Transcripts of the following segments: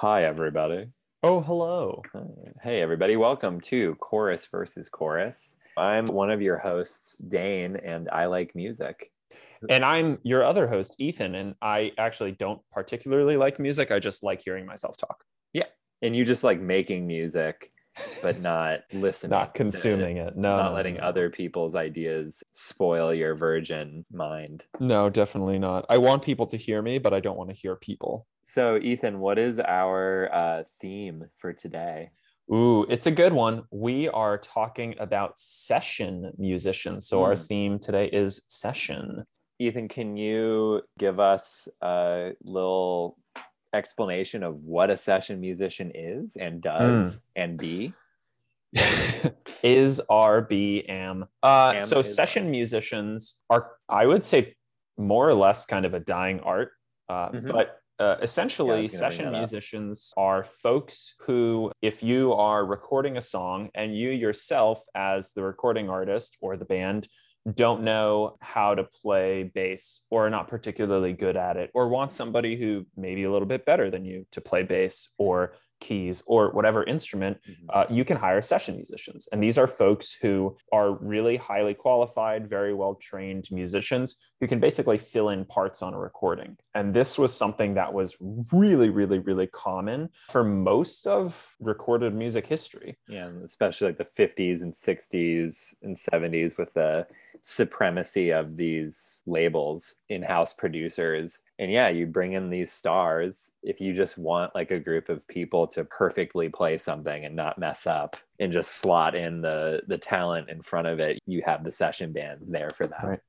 Hi, everybody. Oh, hello. Hi. Hey, everybody. Welcome to Chorus versus Chorus. I'm one of your hosts, Dane, and I like music. And I'm your other host, Ethan, and I actually don't particularly like music. I just like hearing myself talk. Yeah. And you just like making music, but not listening. Not consuming it. No. Not letting other people's ideas spoil your virgin mind. No, definitely not. I want people to hear me, but I don't want to hear people. So, Ethan, what is our theme for today? Ooh, it's a good one. We are talking about session musicians. So our theme today is session. Ethan, can you give us a little explanation of what a session musician is and does and be? Is, are, be, am. So session musicians are, I would say, more or less kind of a dying art, but essentially, session musicians are folks who, if you are recording a song and you yourself as the recording artist or the band don't know how to play bass or are not particularly good at it, or want somebody who may be a little bit better than you to play bass or keys or whatever instrument, you can hire session musicians. And these are folks who are really highly qualified, very well-trained musicians who can basically fill in parts on a recording. And this was something that was really, really, really common for most of recorded music history. Yeah, especially like the 50s and 60s and 70s with the supremacy of these labels, in-house producers. And yeah, you bring in these stars if you just want like a group of people to perfectly play something and not mess up and just slot in the talent in front of it. You have the session bands there for that. Right.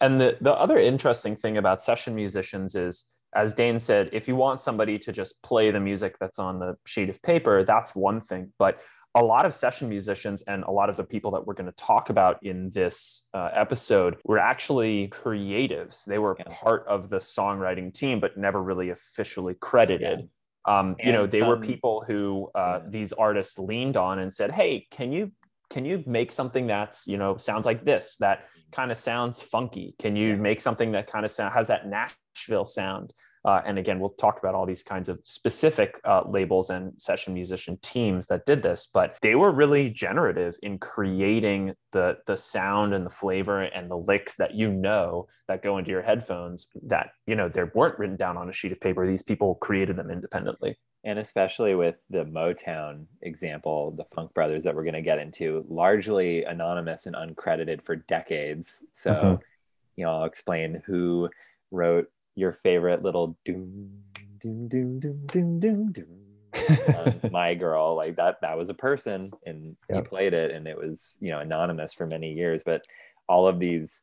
And the other interesting thing about session musicians is, as Dane said, if you want somebody to just play the music that's on the sheet of paper, that's one thing. But a lot of session musicians and a lot of the people that we're going to talk about in this episode were actually creatives. They were part of the songwriting team, but never really officially credited. Yeah. You know, they were people who these artists leaned on and said, "Hey, can you make something that's, you know, sounds like this, that kind of sounds funky? Can you make something that kind of has that Nashville sound?" And again, we'll talk about all these kinds of specific labels and session musician teams that did this, but they were really generative in creating the sound and the flavor and the licks that, you know, that go into your headphones that, you know, they weren't written down on a sheet of paper. These people created them independently. And especially with the Motown example, the Funk Brothers that we're going to get into, largely anonymous and uncredited for decades. So, you know, I'll explain who wrote your favorite little doom, doom, doom, doom, doom, doom, doom. My Girl, like that was a person, and he played it, and it was, you know, anonymous for many years. But all of these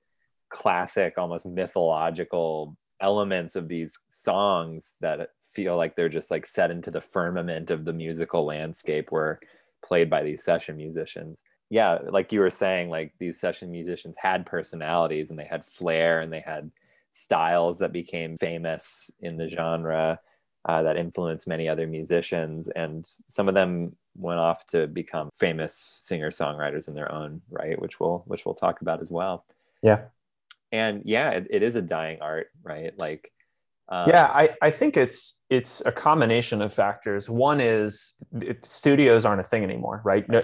classic, almost mythological elements of these songs that feel like they're just like set into the firmament of the musical landscape were played by these session musicians. Yeah, like you were saying, like these session musicians had personalities, and they had flair, and they had styles that became famous in the genre that influenced many other musicians, and some of them went off to become famous singer-songwriters in their own right, which we'll talk about as well. Yeah, and yeah, it is a dying art, right? Like, I think it's a combination of factors. One is studios aren't a thing anymore, right? No,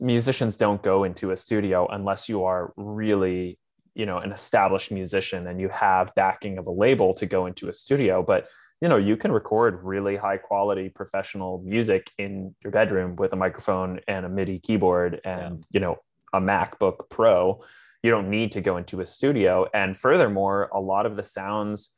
musicians don't go into a studio unless you are really, you know, an established musician and you have backing of a label to go into a studio. But, you know, you can record really high quality professional music in your bedroom with a microphone and a MIDI keyboard and, you know, a MacBook Pro. You don't need to go into a studio. And furthermore, a lot of the sounds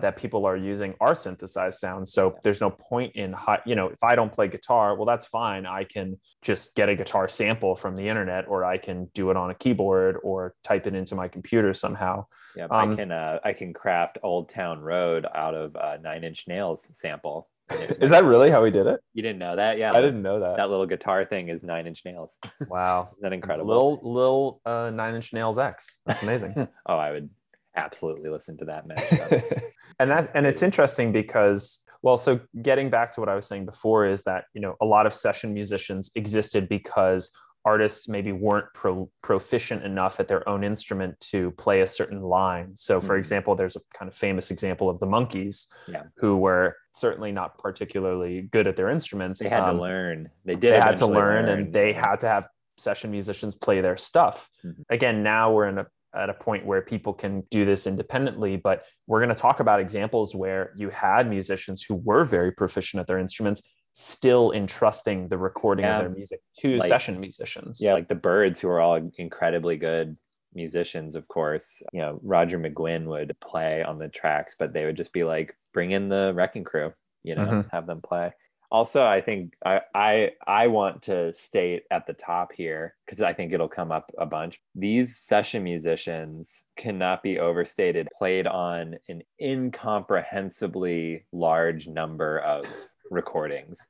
that people are using are synthesized sounds. So there's no point in, you know, if I don't play guitar, well, that's fine. I can just get a guitar sample from the internet, or I can do it on a keyboard or type it into my computer somehow. Yeah, I can craft Old Town Road out of a Nine Inch Nails sample. Is that really how he did it? You didn't know that? Yeah, I didn't know that. That little guitar thing is Nine Inch Nails. Wow. Isn't that incredible? Little Nine Inch Nails X. That's amazing. Oh, I would absolutely listen to that, man. and it's interesting because, well, so getting back to what I was saying before is that, you know, a lot of session musicians existed because artists maybe weren't proficient enough at their own instrument to play a certain line. So for example, there's a kind of famous example of the Monkees, who were certainly not particularly good at their instruments. They had to learn. They had to learn and they had to have session musicians play their stuff. Again, now we're at a point where people can do this independently, but we're going to talk about examples where you had musicians who were very proficient at their instruments still entrusting the recording of their music to session musicians. Yeah, like the Byrds, who are all incredibly good musicians, of course. You know, Roger McGuinn would play on the tracks, but they would just be like, bring in the Wrecking Crew, you know, have them play. Also, I think I want to state at the top here, because I think it'll come up a bunch. These session musicians cannot be overstated, played on an incomprehensibly large number of recordings.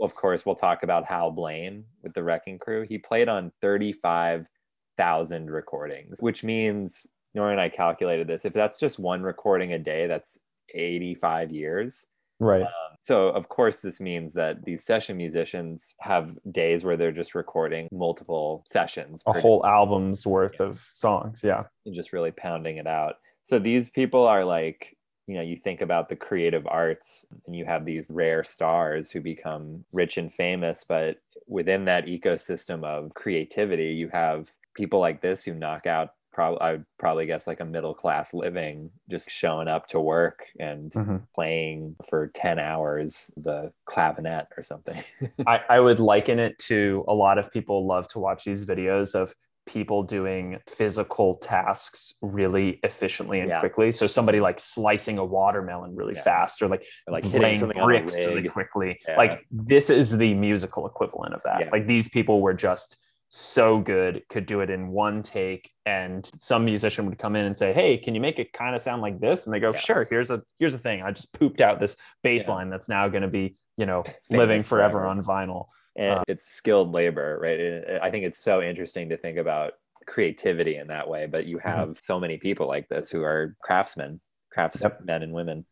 Of course, we'll talk about Hal Blaine with the Wrecking Crew. He played on 35,000 recordings, which means, Nora and I calculated this, if that's just one recording a day, that's 85 years. Right. So of course, this means that these session musicians have days where they're just recording multiple sessions. A whole album's worth of songs. Yeah. And just really pounding it out. So these people are like, you know, you think about the creative arts and you have these rare stars who become rich and famous, but within that ecosystem of creativity, you have people like this who knock out I would probably guess like a middle-class living, just showing up to work and playing for 10 hours the clavinet or something. I would liken it to, a lot of people love to watch these videos of people doing physical tasks really efficiently and quickly. So somebody like slicing a watermelon really fast, or like hitting bricks really quickly. Yeah. Like this is the musical equivalent of that. Yeah. Like these people were just so good, could do it in one take, and some musician would come in and say, hey, can you make it kind of sound like this? And they go, sure, here's a thing. I just pooped out this bass line that's now going to be, you know, living forever on vinyl. And it's skilled labor, right? I think it's so interesting to think about creativity in that way, but you have so many people like this who are craftsmen and women.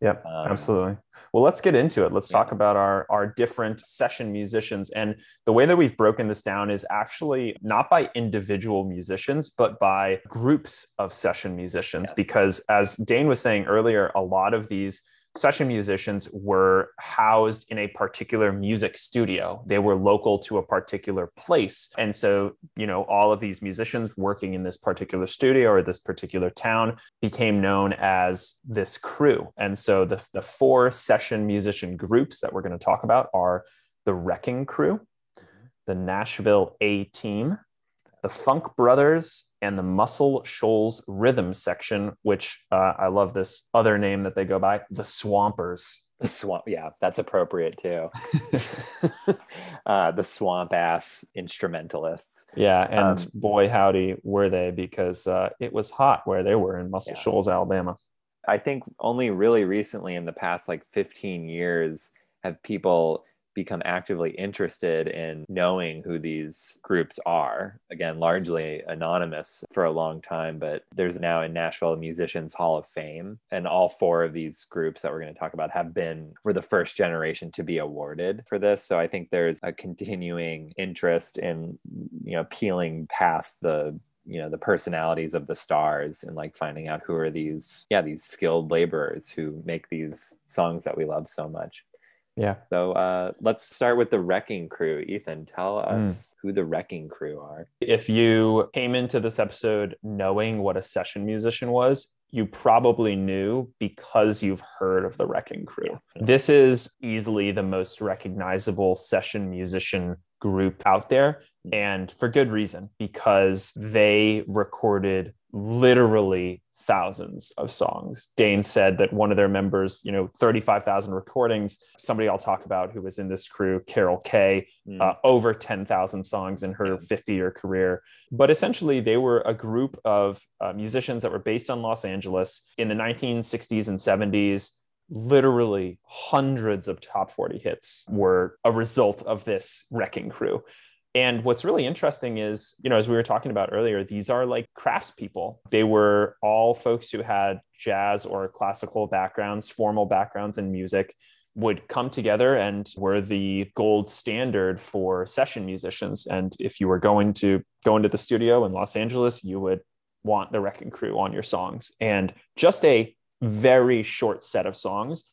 Yep, absolutely. Well, let's get into it. Let's talk about our different session musicians. And the way that we've broken this down is actually not by individual musicians, but by groups of session musicians. Yes. Because as Dane was saying earlier, a lot of these session musicians were housed in a particular music studio. They were local to a particular place. And so, you know, all of these musicians working in this particular studio or this particular town became known as this crew. And so the four session musician groups that we're going to talk about are the Wrecking Crew, the Nashville A-Team, the Funk Brothers, and the Muscle Shoals Rhythm Section, which I love this other name that they go by, the Swampers. The Swamp, yeah, that's appropriate too. The swamp ass instrumentalists. Yeah, and boy howdy were they, because it was hot where they were in Muscle Shoals, Alabama. I think only really recently in the past like 15 years have people become actively interested in knowing who these groups are. Again, largely anonymous for a long time, but there's now in Nashville a Musicians Hall of Fame, and all four of these groups that we're going to talk about were the first generation to be awarded for this. So I think there's a continuing interest in, you know, peeling past the, you know, the personalities of the stars and like finding out who are these skilled laborers who make these songs that we love so much. Yeah. So let's start with the Wrecking Crew. Ethan, tell us who the Wrecking Crew are. If you came into this episode knowing what a session musician was, you probably knew because you've heard of the Wrecking Crew. Yeah. This is easily the most recognizable session musician group out there, and for good reason, because they recorded literally thousands of songs. Dane said that one of their members, you know, 35,000 recordings. Somebody I'll talk about who was in this crew, Carol Kaye, over 10,000 songs in her 50-year career. But essentially, they were a group of musicians that were based on Los Angeles in the 1960s and 70s. Literally hundreds of top 40 hits were a result of this Wrecking Crew. And what's really interesting is, you know, as we were talking about earlier, these are like craftspeople. They were all folks who had jazz or classical backgrounds, formal backgrounds in music. would come together and were the gold standard for session musicians. And if you were going to go into the studio in Los Angeles, you would want the Wrecking Crew on your songs. And just a very short set of songs.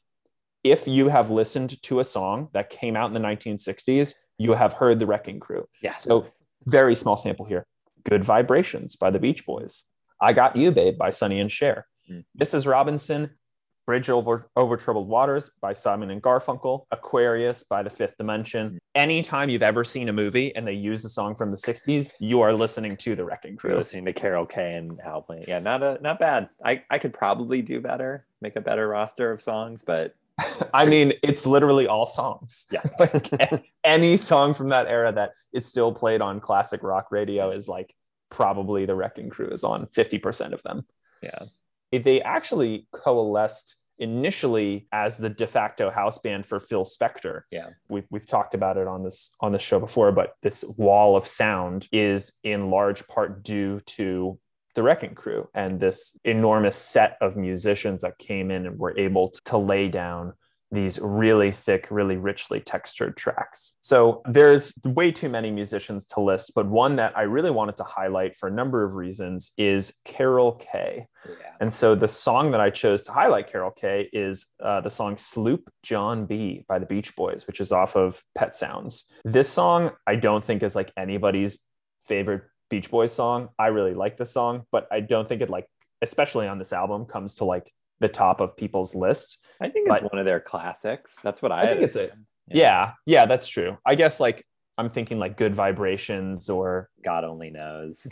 If you have listened to a song that came out in the 1960s, you have heard the Wrecking Crew. Yeah. So very small sample here. Good Vibrations by the Beach Boys. I Got You, Babe by Sonny and Cher. Mrs. Robinson, Bridge Over Troubled Waters by Simon and Garfunkel, Aquarius by the Fifth Dimension. Anytime you've ever seen a movie and they use a song from the 60s, you are listening to the Wrecking Crew. You're listening to Carol Kaye and Hal Blaine. Yeah, not bad. I could probably do better, make a better roster of songs, but... I mean, it's literally all songs. Yeah. Like, any song from that era that is still played on classic rock radio is like probably the Wrecking Crew is on 50% of them. Yeah. They actually coalesced initially as the de facto house band for Phil Spector. Yeah. We've talked about it on this show before, but this wall of sound is in large part due to the Wrecking Crew and this enormous set of musicians that came in and were able to lay down these really thick, really richly textured tracks. So there's way too many musicians to list, but one that I really wanted to highlight for a number of reasons is Carol Kaye. Yeah. And so the song that I chose to highlight Carol Kaye is the song Sloop John B by the Beach Boys, which is off of Pet Sounds. This song, I don't think is like anybody's favorite Beach Boys song. I really like this song, but I don't think it, like, especially on this album, comes to like the top of people's list. I think it's one of their classics. That's what I think it's it. Yeah, that's true. I guess like I'm thinking like Good Vibrations or God Only Knows.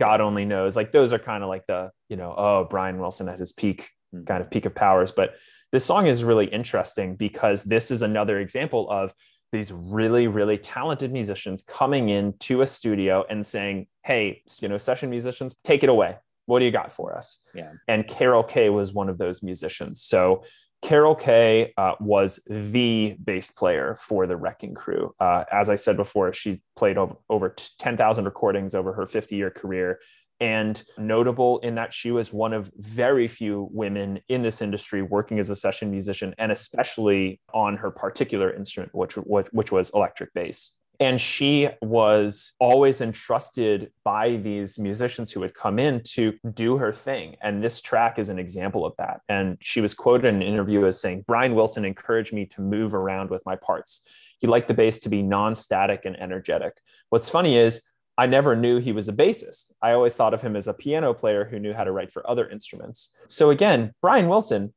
Like those are kind of like the, you know, Brian Wilson at his peak, kind of peak of powers. But this song is really interesting because this is another example of these really, really talented musicians coming into a studio and saying, hey, you know, session musicians, take it away. What do you got for us? Yeah. And Carol Kaye was one of those musicians. So Carol Kaye was the bass player for the Wrecking Crew. As I said before, she played over 10,000 recordings over her 50-year career. And notable in that she was one of very few women in this industry working as a session musician, and especially on her particular instrument, which was electric bass. And she was always entrusted by these musicians who would come in to do her thing. And this track is an example of that. And she was quoted in an interview as saying, Brian Wilson encouraged me to move around with my parts. He liked the bass to be non-static and energetic. What's funny is, I never knew he was a bassist. I always thought of him as a piano player who knew how to write for other instruments. So again, Brian Wilson,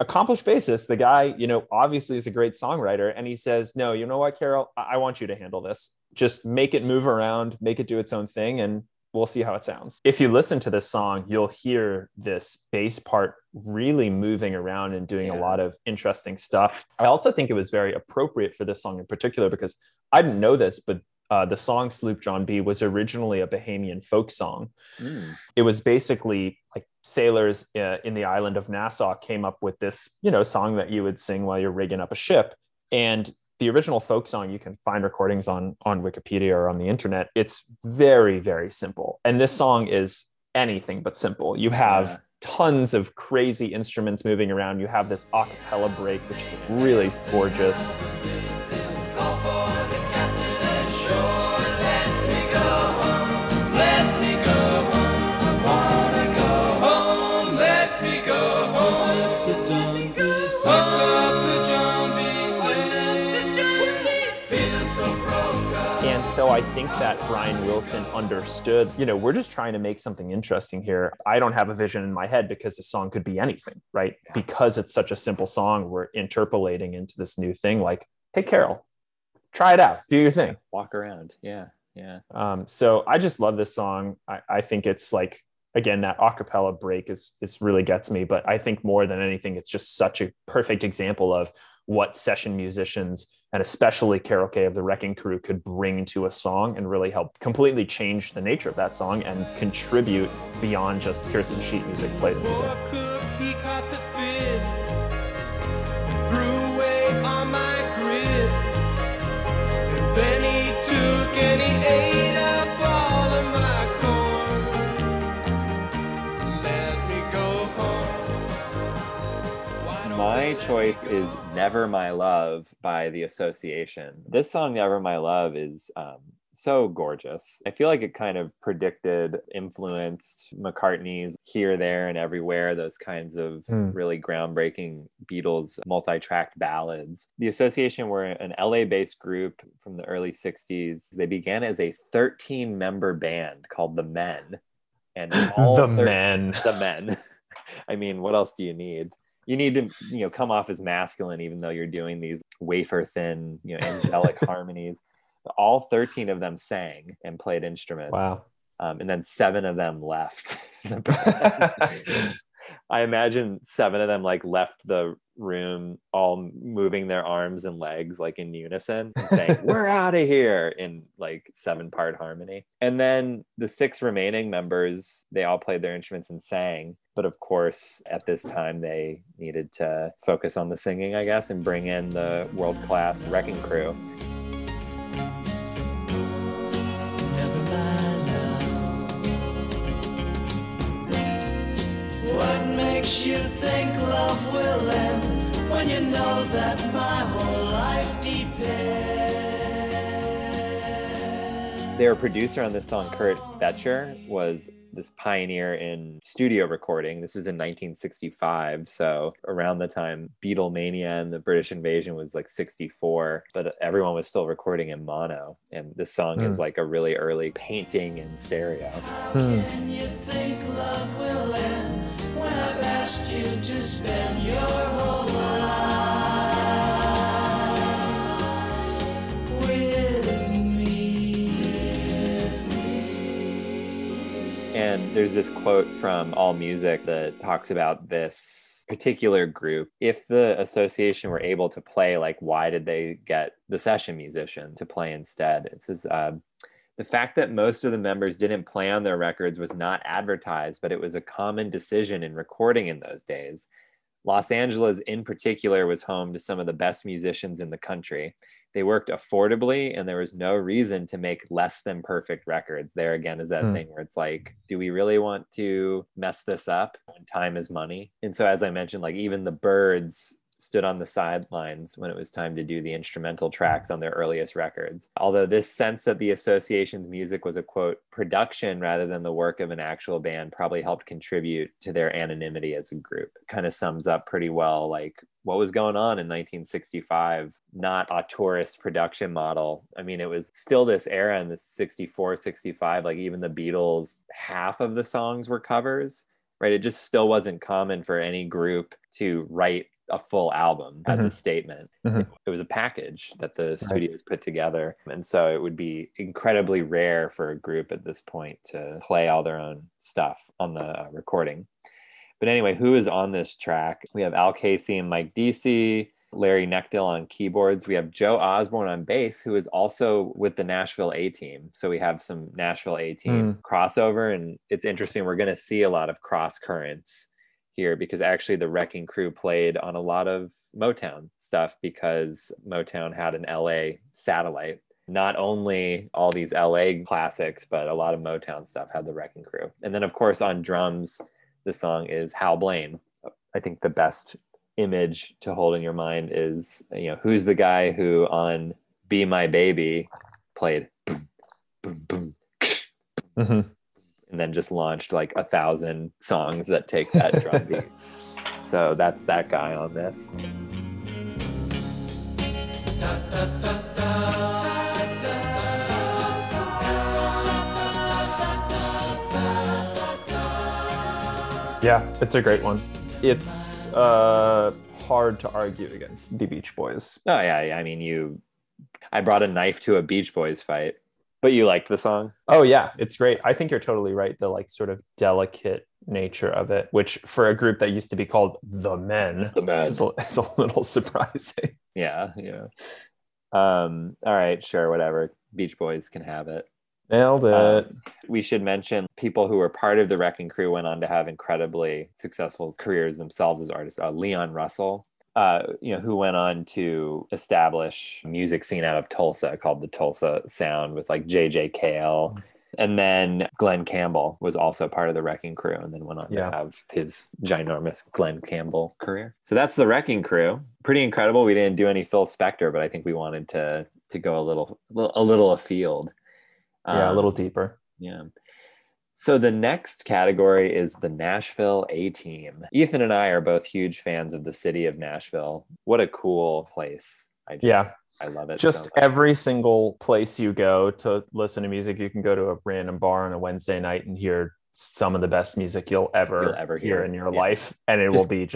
accomplished bassist, the guy, you know, obviously is a great songwriter. And he says, no, you know what, Carol, I want you to handle this. Just make it move around, make it do its own thing, and we'll see how it sounds. If you listen to this song, you'll hear this bass part really moving around and doing a lot of interesting stuff. I also think it was very appropriate for this song in particular, because I didn't know this, but the song Sloop John B was originally a Bahamian folk song. It was basically like sailors in the island of Nassau came up with this, you know, song that you would sing while you're rigging up a ship. And the original folk song, you can find recordings on Wikipedia or on the internet. It's very, very simple. And this song is anything but simple. You have tons of crazy instruments moving around. You have this a cappella break, which is really gorgeous. So I think that Brian Wilson understood, you know, we're just trying to make something interesting here. I don't have a vision in my head because the song could be anything, right? Yeah. Because it's such a simple song, we're interpolating into this new thing like, hey, Carol, try it out. Do your thing. Walk around. Yeah. So I just love this song. I think it's like, again, that a cappella break is really gets me. But I think more than anything, it's just such a perfect example of what session musicians and especially Carol Kaye of the Wrecking Crew could bring to a song and really help completely change the nature of that song and contribute beyond just here's some sheet music, play the music. He caught the fit, threw away all my grit, and then he took and he ate up all of my corn. Let me go home. My choice choice is Never My Love by The Association. This song, Never My Love, is so gorgeous. I feel like it kind of predicted, influenced McCartney's Here, There, and Everywhere, those kinds of really groundbreaking Beatles multi-track ballads. The Association were an LA-based group from the early 60s. They began as a 13-member band called The Men. And all The Men. I mean, what else do you need? You need to, you know, come off as masculine, even though you're doing these wafer thin, you know, angelic harmonies. All 13 of them sang and played instruments. Wow. And then 7 of them left. I imagine 7 of them like left the room, all moving their arms and legs like in unison and saying, we're out of here in like 7-part harmony. And then the 6 remaining members, they all played their instruments and sang. But of course, at this time, they needed to focus on the singing, I guess, and bring in the world-class Wrecking Crew. You think love will end when you know that my whole life depends. Their producer on this song, Kurt Becher, was this pioneer in studio recording. This was in 1965, so around the time Beatlemania and the British Invasion was like 64, but everyone was still recording in mono, and this song is like a really early painting in stereo. How can you think love will end? I've asked you to spend your whole life with me. And there's this quote from AllMusic that talks about this particular group. If the Association were able to play, like, why did they get the session musician to play instead? It says, the fact that most of the members didn't play on their records was not advertised, but it was a common decision in recording in those days. Los Angeles, in particular, was home to some of the best musicians in the country. They worked affordably, and there was no reason to make less than perfect records. There again is that thing where it's like, do we really want to mess this up when time is money? And so, as I mentioned, like even the Byrds stood on the sidelines when it was time to do the instrumental tracks on their earliest records. Although this sense that the Association's music was a, quote, production rather than the work of an actual band probably helped contribute to their anonymity as a group. Kind of sums up pretty well, like, what was going on in 1965, not a tourist production model. I mean, it was still this era in the 64, 65, like even the Beatles, half of the songs were covers, right? It just still wasn't common for any group to write a full album as a statement. It was a package that the studios put together. And so it would be incredibly rare for a group at this point to play all their own stuff on the recording. But anyway, who is on this track? We have Al Casey and Mike Deasy, Larry Neckdill on keyboards. We have Joe Osborne on bass, who is also with the Nashville A-Team. So we have some Nashville A-Team crossover. And it's interesting, we're going to see a lot of cross currents here, because actually the Wrecking Crew played on a lot of Motown stuff because Motown had an LA satellite. Not only all these LA classics, but a lot of Motown stuff had the Wrecking Crew. And then of course on drums, the song is Hal Blaine. I think the best image to hold in your mind is, you know, who's the guy who on Be My Baby played boom, boom, boom, and then just launched like 1,000 songs that take that drum beat. So that's that guy on this. Da, da, da, da. Yeah, it's a great one. It's hard to argue against the Beach Boys. Oh yeah, I mean, I brought a knife to a Beach Boys fight. But you liked the song? Oh yeah, it's great. I think you're totally right. The like sort of delicate nature of it, which for a group that used to be called The Men. Is a little surprising. Yeah. All right, sure, whatever. Beach Boys can have it. Nailed it. We should mention people who were part of the Wrecking Crew went on to have incredibly successful careers themselves as artists. Leon Russell, who went on to establish a music scene out of Tulsa called the Tulsa Sound with like J.J. Cale And then Glenn Campbell was also part of the Wrecking Crew and then went on to have his ginormous Glenn Campbell career. So that's the Wrecking Crew. Pretty incredible. We didn't do any Phil Spector, but I think we wanted to go a little afield. A little deeper. Yeah. So the next category is the Nashville A-Team. Ethan and I are both huge fans of the city of Nashville. What a cool place. I love it. Just so every single place you go to listen to music, you can go to a random bar on a Wednesday night and hear some of the best music you'll ever hear in your life. And it will be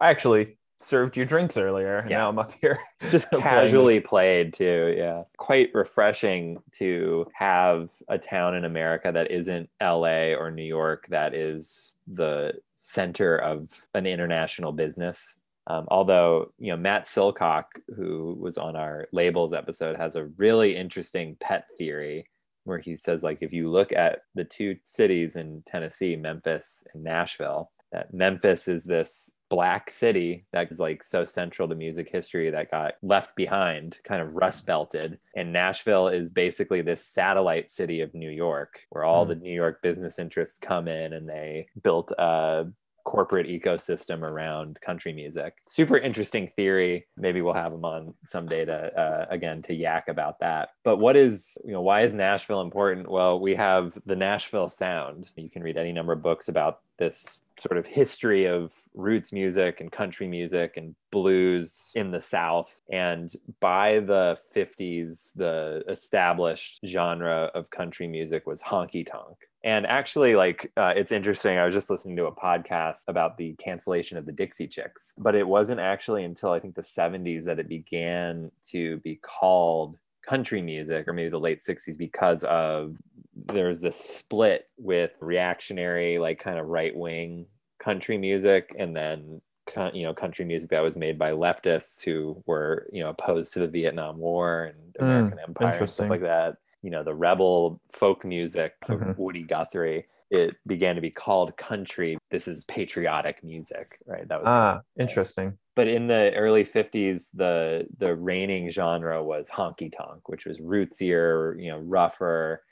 I actually served you drinks earlier. And now I'm up here. Just casually played too. Yeah. Quite refreshing to have a town in America that isn't LA or New York that is the center of an international business. Although, Matt Silcock, who was on our labels episode, has a really interesting pet theory where he says, like, if you look at the two cities in Tennessee, Memphis and Nashville, that Memphis is this black city that is like so central to music history that got left behind, kind of rust belted. And Nashville is basically this satellite city of New York where all the New York business interests come in, and they built a corporate ecosystem around country music. Super interesting theory. Maybe we'll have him on someday to yak about that. But why is Nashville important? Well, we have the Nashville sound. You can read any number of books about this sort of history of roots music and country music and blues in the South. And by the 50s, the established genre of country music was honky-tonk. And actually, it's interesting. I was just listening to a podcast about the cancellation of the Dixie Chicks, but it wasn't actually until I think the 70s that it began to be called country music, or maybe the late 60s, because of there's this split with reactionary, like kind of right-wing country music, and then country music that was made by leftists who were opposed to the Vietnam War and American Empire and stuff like that. The rebel folk music of Woody Guthrie, it began to be called country. This is patriotic music, right? That was interesting. But in the early 50s, the reigning genre was honky-tonk, which was rootsier, rougher.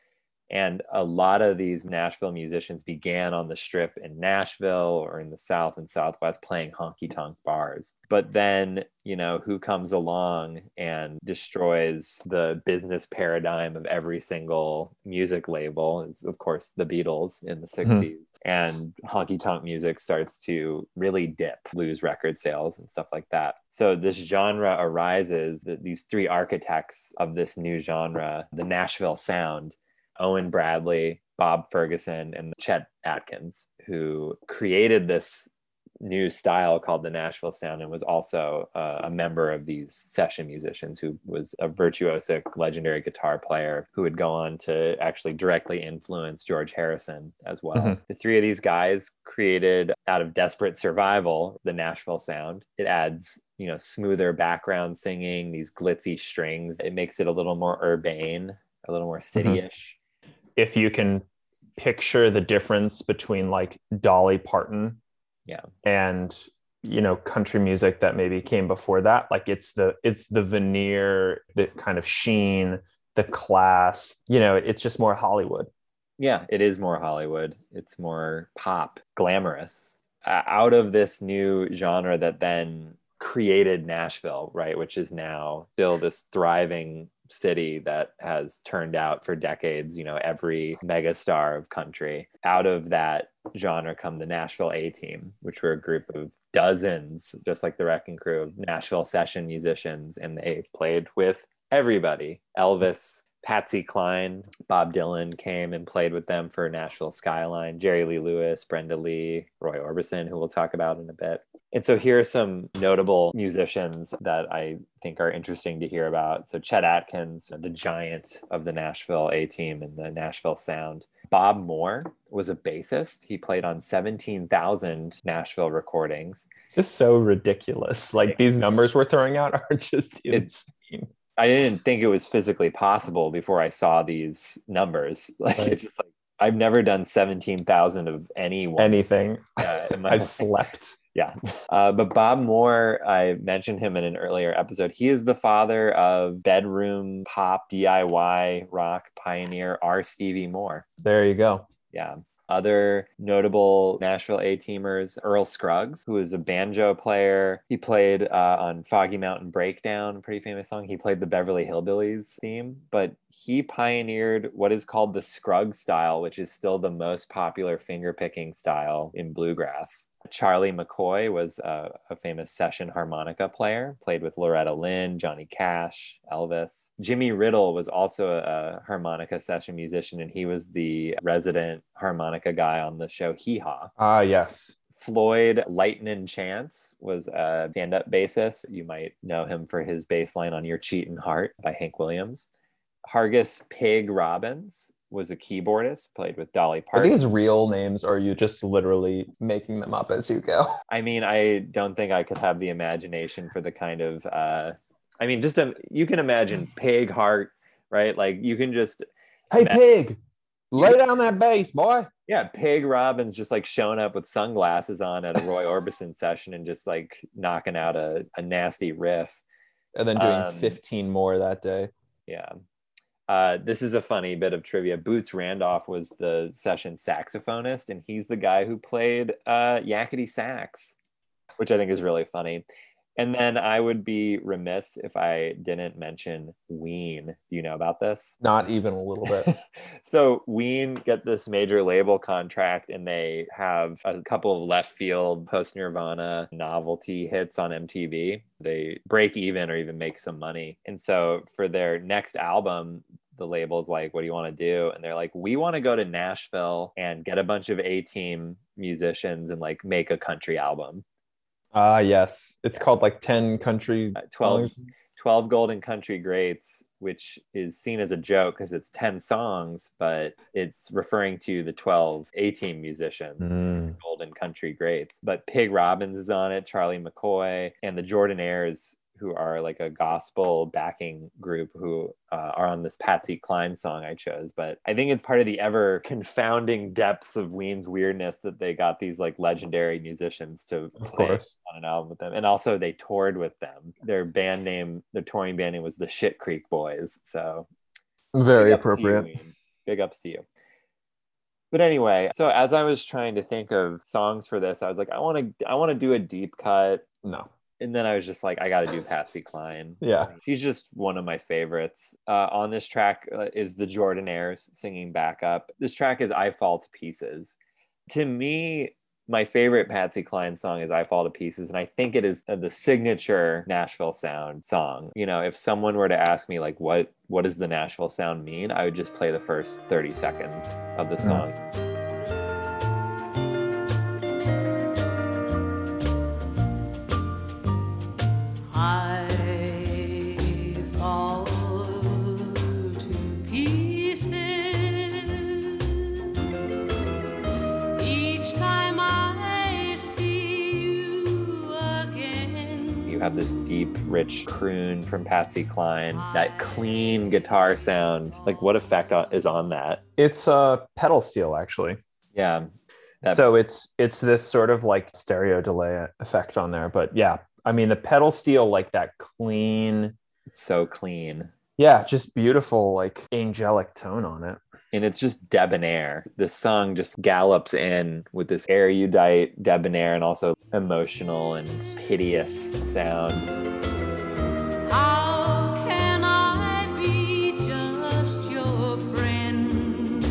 And a lot of these Nashville musicians began on the strip in Nashville or in the South and Southwest playing honky-tonk bars. But then, who comes along and destroys the business paradigm of every single music label is, of course, the Beatles in the 60s. And honky-tonk music starts to really dip, lose record sales and stuff like that. So this genre arises, these three architects of this new genre, the Nashville sound, Owen Bradley, Bob Ferguson, and Chet Atkins, who created this new style called the Nashville sound, and was also a member of these session musicians, who was a virtuosic, legendary guitar player who would go on to actually directly influence George Harrison as well. The three of these guys created, out of desperate survival, the Nashville sound. It adds smoother background singing, these glitzy strings. It makes it a little more urbane, a little more city-ish. If you can picture the difference between like Dolly Parton and country music that maybe came before that, like it's the veneer, the kind of sheen, the class, it's just more Hollywood. It is more Hollywood. It's more pop, glamorous, out of this new genre that then created Nashville, right, which is now still this thriving city that has turned out for decades, every megastar of country. Out of that genre come the Nashville A-Team, which were a group of dozens, just like the Wrecking Crew, of Nashville session musicians, and they played with everybody. Elvis, Patsy Cline, Bob Dylan came and played with them for Nashville Skyline, Jerry Lee Lewis, Brenda Lee, Roy Orbison, who we'll talk about in a bit. And so here are some notable musicians that I think are interesting to hear about. So Chet Atkins, the giant of the Nashville A-Team and the Nashville sound. Bob Moore was a bassist. He played on 17,000 Nashville recordings. Just so ridiculous. Like, these numbers we're throwing out are just insane. I didn't think it was physically possible before I saw these numbers. Like, it's just like, I've never done 17,000 of anything. I've slept. Yeah. But Bob Moore, I mentioned him in an earlier episode. He is the father of bedroom pop, DIY rock pioneer R. Stevie Moore. There you go. Yeah. Other notable Nashville A-Teamers, Earl Scruggs, who is a banjo player. He played on Foggy Mountain Breakdown, a pretty famous song. He played the Beverly Hillbillies theme, but he pioneered what is called the Scruggs style, which is still the most popular finger-picking style in bluegrass. Charlie McCoy was a famous session harmonica player, played with Loretta Lynn, Johnny Cash, Elvis. Jimmy Riddle was also a harmonica session musician, and he was the resident harmonica guy on the show Hee Haw. Ah, yes. Floyd Lightnin' Chance was a stand-up bassist. You might know him for his bass line on Your Cheatin' Heart by Hank Williams. Hargus Pig Robbins was a keyboardist, played with Dolly Parton. Are these real names, or are you just literally making them up as you go? I mean, I don't think I could have the imagination for the kind of, you can imagine Pig Heart, right? Like, you can just... Hey, Pig, lay down that bass, boy. Yeah, Pig Robbins just, like, showing up with sunglasses on at a Roy Orbison session and just, like, knocking out a nasty riff. And then doing 15 more that day. Yeah. This is a funny bit of trivia. Boots Randolph was the session saxophonist, and he's the guy who played Yakety Sax, which I think is really funny. And then I would be remiss if I didn't mention Ween. Do you know about this? Not even a little bit. So Ween get this major label contract, and they have a couple of left field post-Nirvana novelty hits on MTV. They break even or even make some money. And so for their next album, the label's like, what do you want to do? And they're like, we want to go to Nashville and get a bunch of A-Team musicians and like make a country album. Ah, yes. It's called like 10 country... 12 Golden Country Greats, which is seen as a joke because it's 10 songs, but it's referring to the 12 A-Team musicians, Golden Country Greats. But Pig Robbins is on it, Charlie McCoy, and the Jordanaires, who are like a gospel backing group who are on this Patsy Cline song I chose. But I think it's part of the ever confounding depths of Ween's weirdness that they got these like legendary musicians to play on an album with them. And also they toured with them. Their touring band name was the Shit Creek Boys. So very appropriate. Big ups to you. But anyway, so as I was trying to think of songs for this, I was like, I want to do a deep cut. No. And then I was just like, I got to do Patsy Cline. Yeah. She's just one of my favorites. On this track is the Jordanaires singing backup. This track is I Fall to Pieces. To me, my favorite Patsy Cline song is I Fall to Pieces. And I think it is the signature Nashville sound song. You know, if someone were to ask me, like, what does the Nashville sound mean? I would just play the first 30 seconds of the song. Mm-hmm. Have this deep, rich croon from Patsy Cline, that clean guitar sound. Like, what effect is on that? It's pedal steel, actually. Yeah. So it's this sort of like stereo delay effect on there. But yeah, I mean, the pedal steel, like that clean. It's so clean. Yeah, just beautiful, like angelic tone on it. And it's just debonair. This song just gallops in with this erudite, debonair, and also emotional and piteous sound. How can I be just your friend?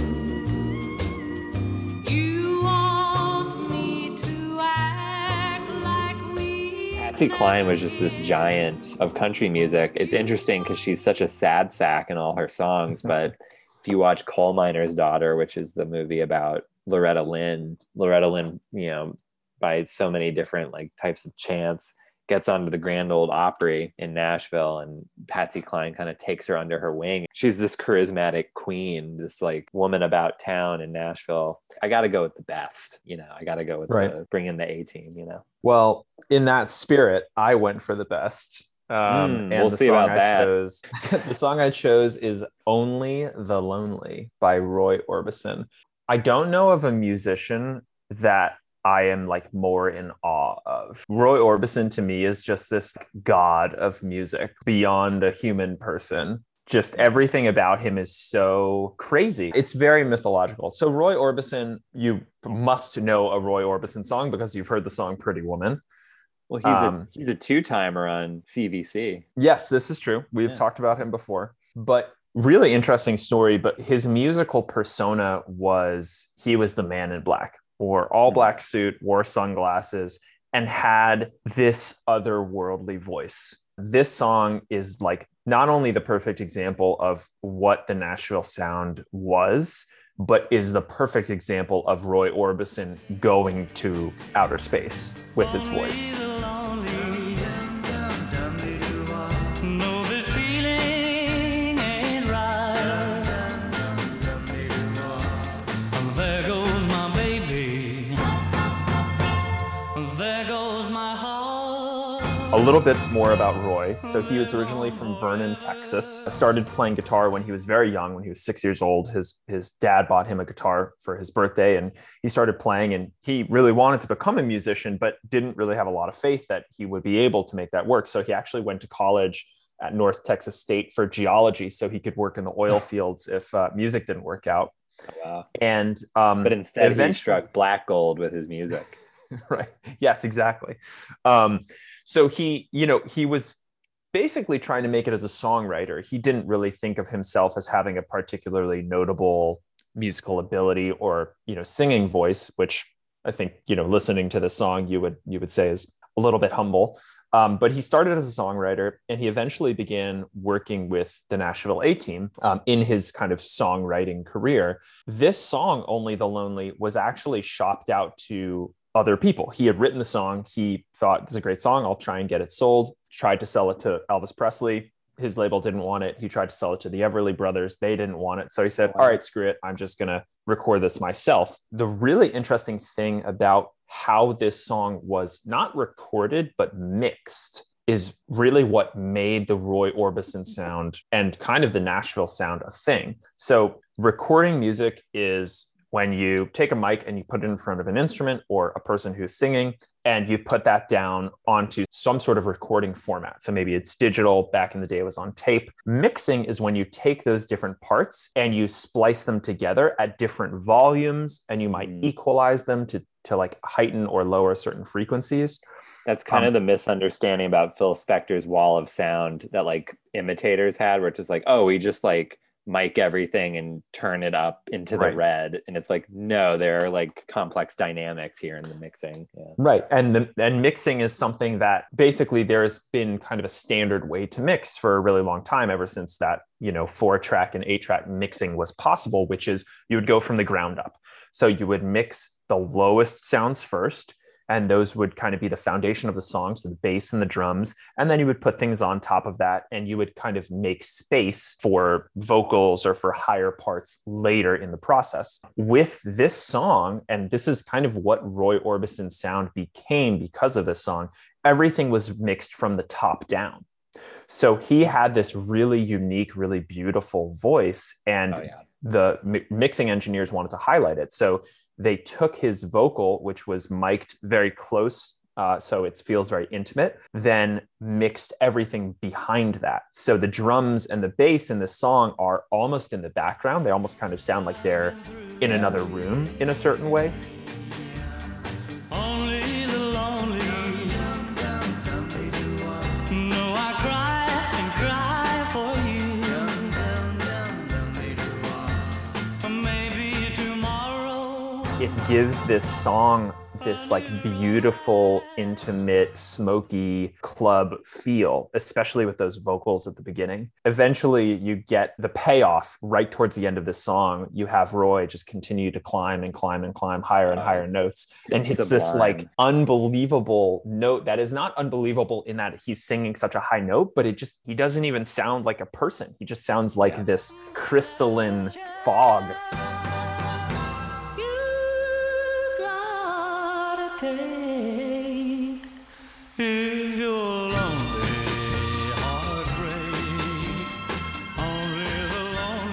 You want me to act like we... Patsy Cline was just this giant of country music. It's interesting because she's such a sad sack in all her songs, but... If you watch Coal Miner's Daughter, which is the movie about Loretta Lynn, you know, by so many different like types of chance, gets onto the Grand Ole Opry in Nashville, and Patsy Cline kind of takes her under her wing. She's this charismatic queen, this like woman about town in Nashville. I got to go with the best, you know, I got to go with bringing the A-Team, you know. Well, in that spirit, I went for the best. And we'll see about that. The song I chose is Only the Lonely by Roy Orbison. I don't know of a musician that I am like more in awe of. Roy Orbison to me is just this god of music beyond a human person. Just everything about him is so crazy. It's very mythological. So Roy Orbison, you must know a Roy Orbison song because you've heard the song Pretty Woman. Well, he's a two-timer on CVC. Yes, this is true. We've talked about him before. But really interesting story. But his musical persona was he was the man in black. Wore all black suit, wore sunglasses, and had this otherworldly voice. This song is like not only the perfect example of what the Nashville sound was, but is the perfect example of Roy Orbison going to outer space with his voice. A little bit more about Roy. So he was originally from Vernon, Texas. Started playing guitar when he was very young, when he was 6 years old. His dad bought him a guitar for his birthday and he started playing, and he really wanted to become a musician, but didn't really have a lot of faith that he would be able to make that work. So he actually went to college at North Texas State for geology so he could work in the oil fields if music didn't work out. Wow. And but instead he struck black gold with his music. Right. Yes, exactly. So he was basically trying to make it as a songwriter. He didn't really think of himself as having a particularly notable musical ability or, singing voice, which I think, listening to this song, you would say is a little bit humble. But he started as a songwriter, and he eventually began working with the Nashville A-Team in his kind of songwriting career. This song, Only the Lonely, was actually shopped out to other people. He had written the song. He thought, this is a great song. I'll try and get it sold. Tried to sell it to Elvis Presley. His label didn't want it. He tried to sell it to the Everly Brothers. They didn't want it. So he said, all right, screw it. I'm just going to record this myself. The really interesting thing about how this song was not recorded, but mixed is really what made the Roy Orbison sound and kind of the Nashville sound a thing. So recording music is when you take a mic and you put it in front of an instrument or a person who's singing, and you put that down onto some sort of recording format. So maybe it's digital. Back in the day, it was on tape. Mixing is when you take those different parts and you splice them together at different volumes, and you might equalize them to like heighten or lower certain frequencies. That's kind of the misunderstanding about Phil Spector's wall of sound that like imitators had, where it's just like, oh, we just like mic everything and turn it up into the red, and it's like, no, there are like complex dynamics here in the mixing. And mixing is something that basically there has been kind of a standard way to mix for a really long time, ever since that 4-track and 8-track mixing was possible, which is you would go from the ground up. So you would mix the lowest sounds first, and those would kind of be the foundation of the song, so the bass and the drums. And then you would put things on top of that, and you would kind of make space for vocals or for higher parts later in the process. With this song, and this is kind of what Roy Orbison's sound became because of this song, everything was mixed from the top down. So he had this really unique, really beautiful voice, and the mixing engineers wanted to highlight it. So they took his vocal, which was mic'd very close, so it feels very intimate, then mixed everything behind that. So the drums and the bass in this song are almost in the background. They almost kind of sound like they're in another room in a certain way. Gives this song this like beautiful, intimate, smoky club feel, especially with those vocals at the beginning. Eventually you get the payoff right towards the end of the song. You have Roy just continue to climb and climb and climb higher and higher notes, and hits this like unbelievable note that is not unbelievable in that he's singing such a high note, but he doesn't even sound like a person. He just sounds like this crystalline fog.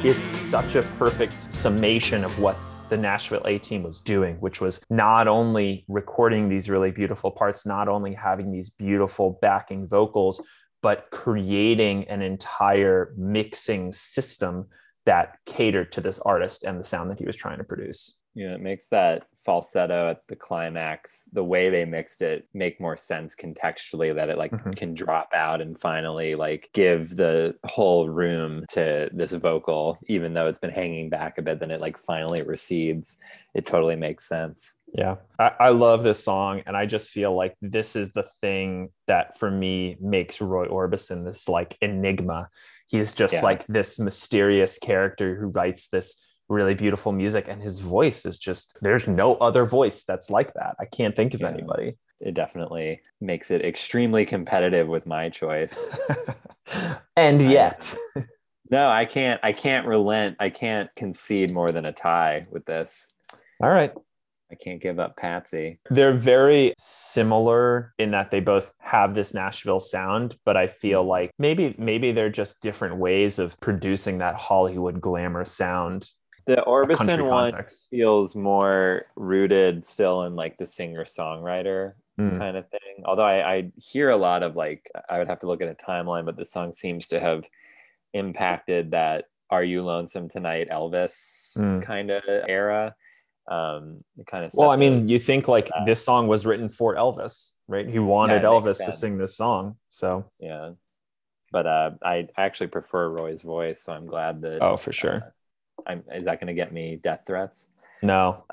It's such a perfect summation of what the Nashville A-Team was doing, which was not only recording these really beautiful parts, not only having these beautiful backing vocals, but creating an entire mixing system that catered to this artist and the sound that he was trying to produce. Yeah, it makes that falsetto at the climax, the way they mixed it, make more sense contextually, that it like can drop out and finally like give the whole room to this vocal, even though it's been hanging back a bit, then it like finally recedes. It totally makes sense. Yeah, I love this song. And I just feel like this is the thing that for me makes Roy Orbison this like enigma. He is just like this mysterious character who writes this really beautiful music, and his voice is just, there's no other voice that's like that. I can't think of anybody. It definitely makes it extremely competitive with my choice. And yet no, I can't relent. I can't concede more than a tie with this. All right, I can't give up Patsy. They're very similar in that they both have this Nashville sound, but I feel like maybe they're just different ways of producing that Hollywood glamour sound. The Orbison one feels more rooted still in like the singer-songwriter kind of thing. Although I hear a lot of like, I would have to look at a timeline, but the song seems to have impacted that Are You Lonesome Tonight, Elvis kind of era. Well, I mean, you think like that. This song was written for Elvis, right? He wanted Elvis to sing this song. So yeah, but I actually prefer Roy's voice, so I'm glad that. Oh, for sure. Is that going to get me death threats? No,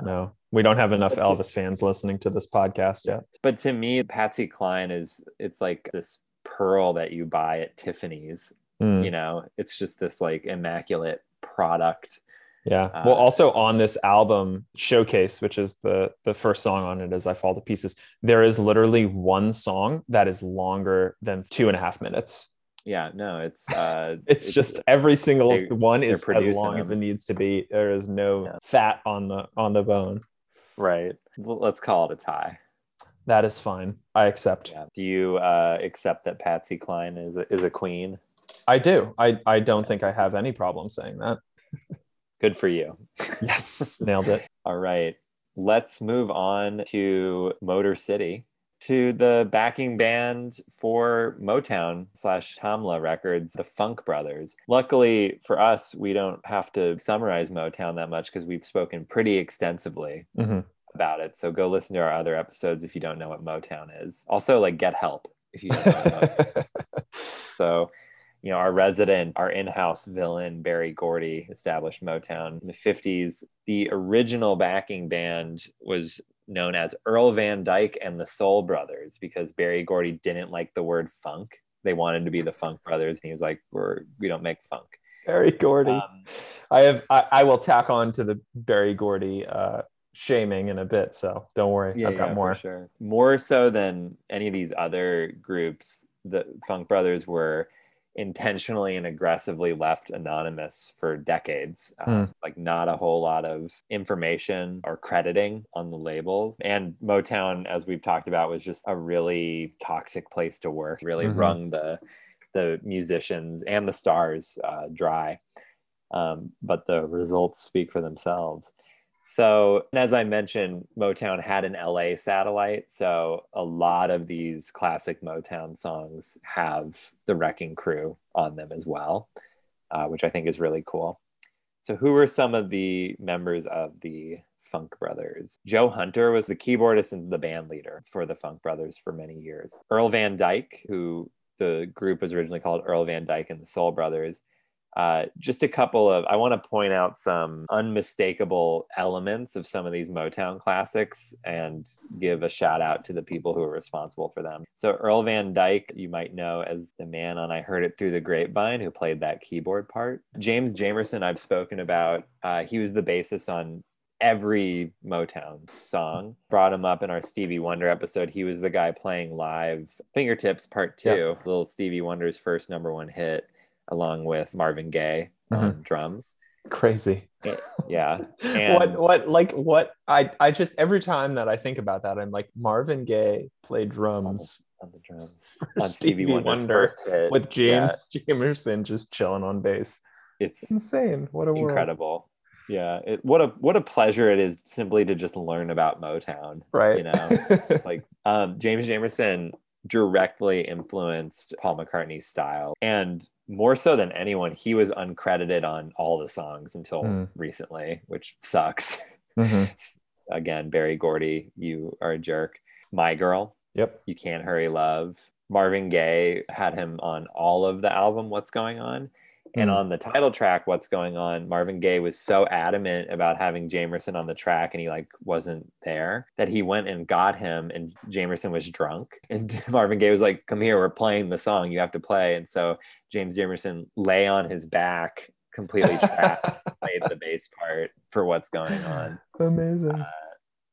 we don't have enough Elvis fans listening to this podcast yet. But to me, Patsy Cline it's like this pearl that you buy at Tiffany's. You know, it's just this like immaculate product. Yeah. Well, also on this album Showcase, which is the first song on it is I Fall to Pieces, there is literally one song that is longer than 2.5 minutes. Yeah, no, it's it's just every single one is as long as it needs to be. There is no fat on the bone. Right. Well, let's call it a tie. That is fine. I accept. Yeah. Do you accept that Patsy Cline is a queen? I do. I don't think I have any problem saying that. Good for you. Yes, nailed it. All right. Let's move on to Motor City, to the backing band for Motown / Tamla Records, the Funk Brothers. Luckily for us, we don't have to summarize Motown that much because we've spoken pretty extensively about it. So go listen to our other episodes if you don't know what Motown is. Also, like, get help if you don't know Motown. So... You know, our in-house villain, Barry Gordy, established Motown in the 50s. The original backing band was known as Earl Van Dyke and the Soul Brothers because Barry Gordy didn't like the word funk. They wanted to be the Funk Brothers, and he was like, we don't make funk. Barry Gordy. I will tack on to the Barry Gordy shaming in a bit, so don't worry. Yeah, I've got more. For sure. More so than any of these other groups, the Funk Brothers were intentionally and aggressively left anonymous for decades. Like not a whole lot of information or crediting on the labels. And Motown, as we've talked about, was just a really toxic place to work, really wrung the musicians and the stars dry. But the results speak for themselves. So, and as I mentioned, Motown had an LA satellite. So a lot of these classic Motown songs have the Wrecking Crew on them as well, which I think is really cool. So who were some of the members of the Funk Brothers? Joe Hunter was the keyboardist and the band leader for the Funk Brothers for many years. Earl Van Dyke, who the group was originally called Earl Van Dyke and the Soul Brothers. Just a couple of, I want to point out some unmistakable elements of some of these Motown classics and give a shout out to the people who are responsible for them. So Earl Van Dyke, you might know as the man on I Heard It Through the Grapevine who played that keyboard part. James Jamerson, I've spoken about, he was the bassist on every Motown song. Brought him up in our Stevie Wonder episode. He was the guy playing live Fingertips Part 2, Little Stevie Wonder's first #1 hit, along with Marvin Gaye on drums. Crazy. Yeah. And I just, every time that I think about that, I'm like, Marvin Gaye played drums. On the drums. On Stevie Wonder's first hit. With James Jamerson just chilling on bass. It's insane. What a world. Incredible. Yeah, what a pleasure it is simply to just learn about Motown, right? You know, it's like James Jamerson directly influenced Paul McCartney's style, and more so than anyone, he was uncredited on all the songs until recently, which sucks. Mm-hmm. Again, Barry Gordy, you are a jerk. My Girl, yep. You Can't Hurry Love. Marvin Gaye had him on all of the album What's Going On. And on the title track, What's Going On, Marvin Gaye was so adamant about having Jamerson on the track, and he like wasn't there, that he went and got him, and Jamerson was drunk. And Marvin Gaye was like, come here, we're playing the song, you have to play. And so James Jamerson lay on his back, completely trapped, played the bass part for What's Going On. Amazing.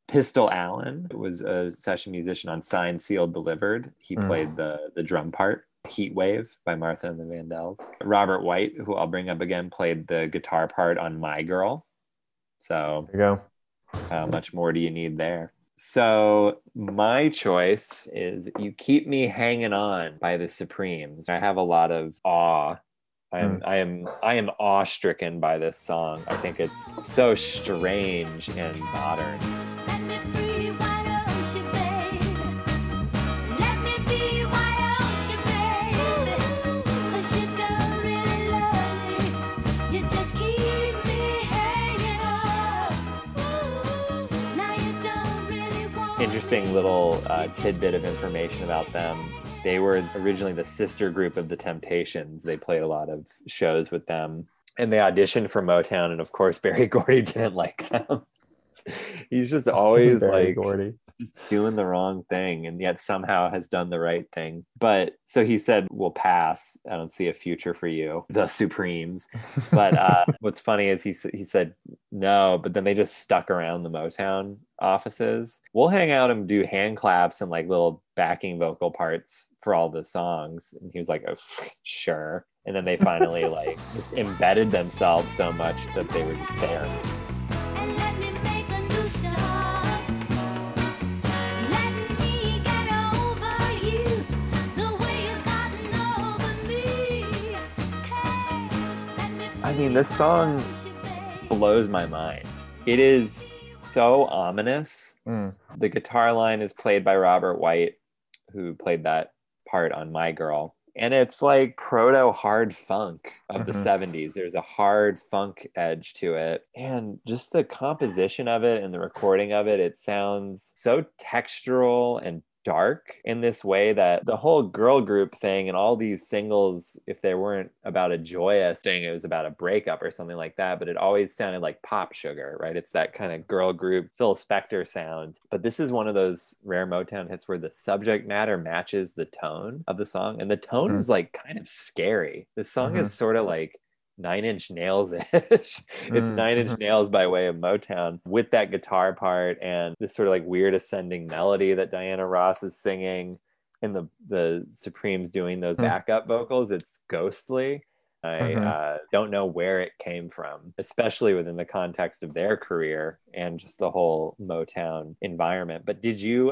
Pistol Allen was a session musician on Signed, Sealed, Delivered. He played the drum part. Heat Wave by Martha and the Vandellas. Robert White, who I'll bring up again, played the guitar part on My Girl. So there you go. How much more do you need there? So my choice is You Keep Me Hanging On by the Supremes. I have a lot of awe. I am awe-stricken by this song. I think it's so strange and modern. Interesting little tidbit of information about them. They were originally the sister group of the Temptations. They played a lot of shows with them, and they auditioned for Motown, and of course Barry Gordy didn't like them. He's just always like Gordy, just doing the wrong thing, and yet somehow has done the right thing. But so he said, we'll pass, I don't see a future for you, the Supremes. But what's funny is he said no, but then they just stuck around the Motown offices. We'll hang out and do hand claps and like little backing vocal parts for all the songs. And he was like, oh, sure. And then they finally like just embedded themselves so much that they were just there. I mean, this song blows my mind. It is so ominous. The guitar line is played by Robert White, who played that part on My Girl. And it's like proto hard funk of the 70s. There's a hard funk edge to it. And just the composition of it and the recording of it, it sounds so textural and dark in this way that the whole girl group thing and all these singles, if they weren't about a joyous thing, it was about a breakup or something like that, but it always sounded like pop sugar, right? It's that kind of girl group Phil Spector sound. But this is one of those rare Motown hits where the subject matter matches the tone of the song, and the tone is like kind of scary. The song is sort of like Nine Inch Nails-ish. It's Nine Inch Nails by way of Motown, with that guitar part and this sort of like weird ascending melody that Diana Ross is singing, and the Supremes doing those backup vocals. It's ghostly. I don't know where it came from, especially within the context of their career and just the whole Motown environment. But did you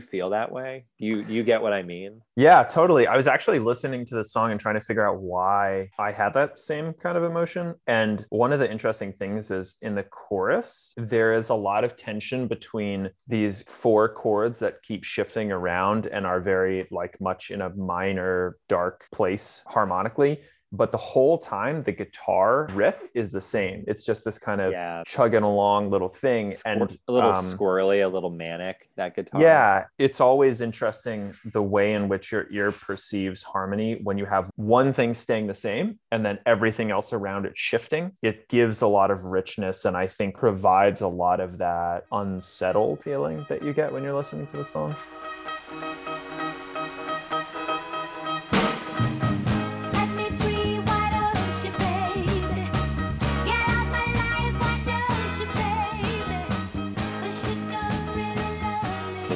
feel that way? Do you get what I mean? Yeah, totally. I was actually listening to the song and trying to figure out why I had that same kind of emotion. And one of the interesting things is in the chorus, there is a lot of tension between these four chords that keep shifting around and are very like much in a minor, dark place harmonically. But the whole time, the guitar riff is the same. It's just this kind of chugging along little thing. And a little squirrely, a little manic, that guitar. Yeah, it's always interesting the way in which your ear perceives harmony when you have one thing staying the same and then everything else around it shifting. It gives a lot of richness, and I think provides a lot of that unsettled feeling that you get when you're listening to the song.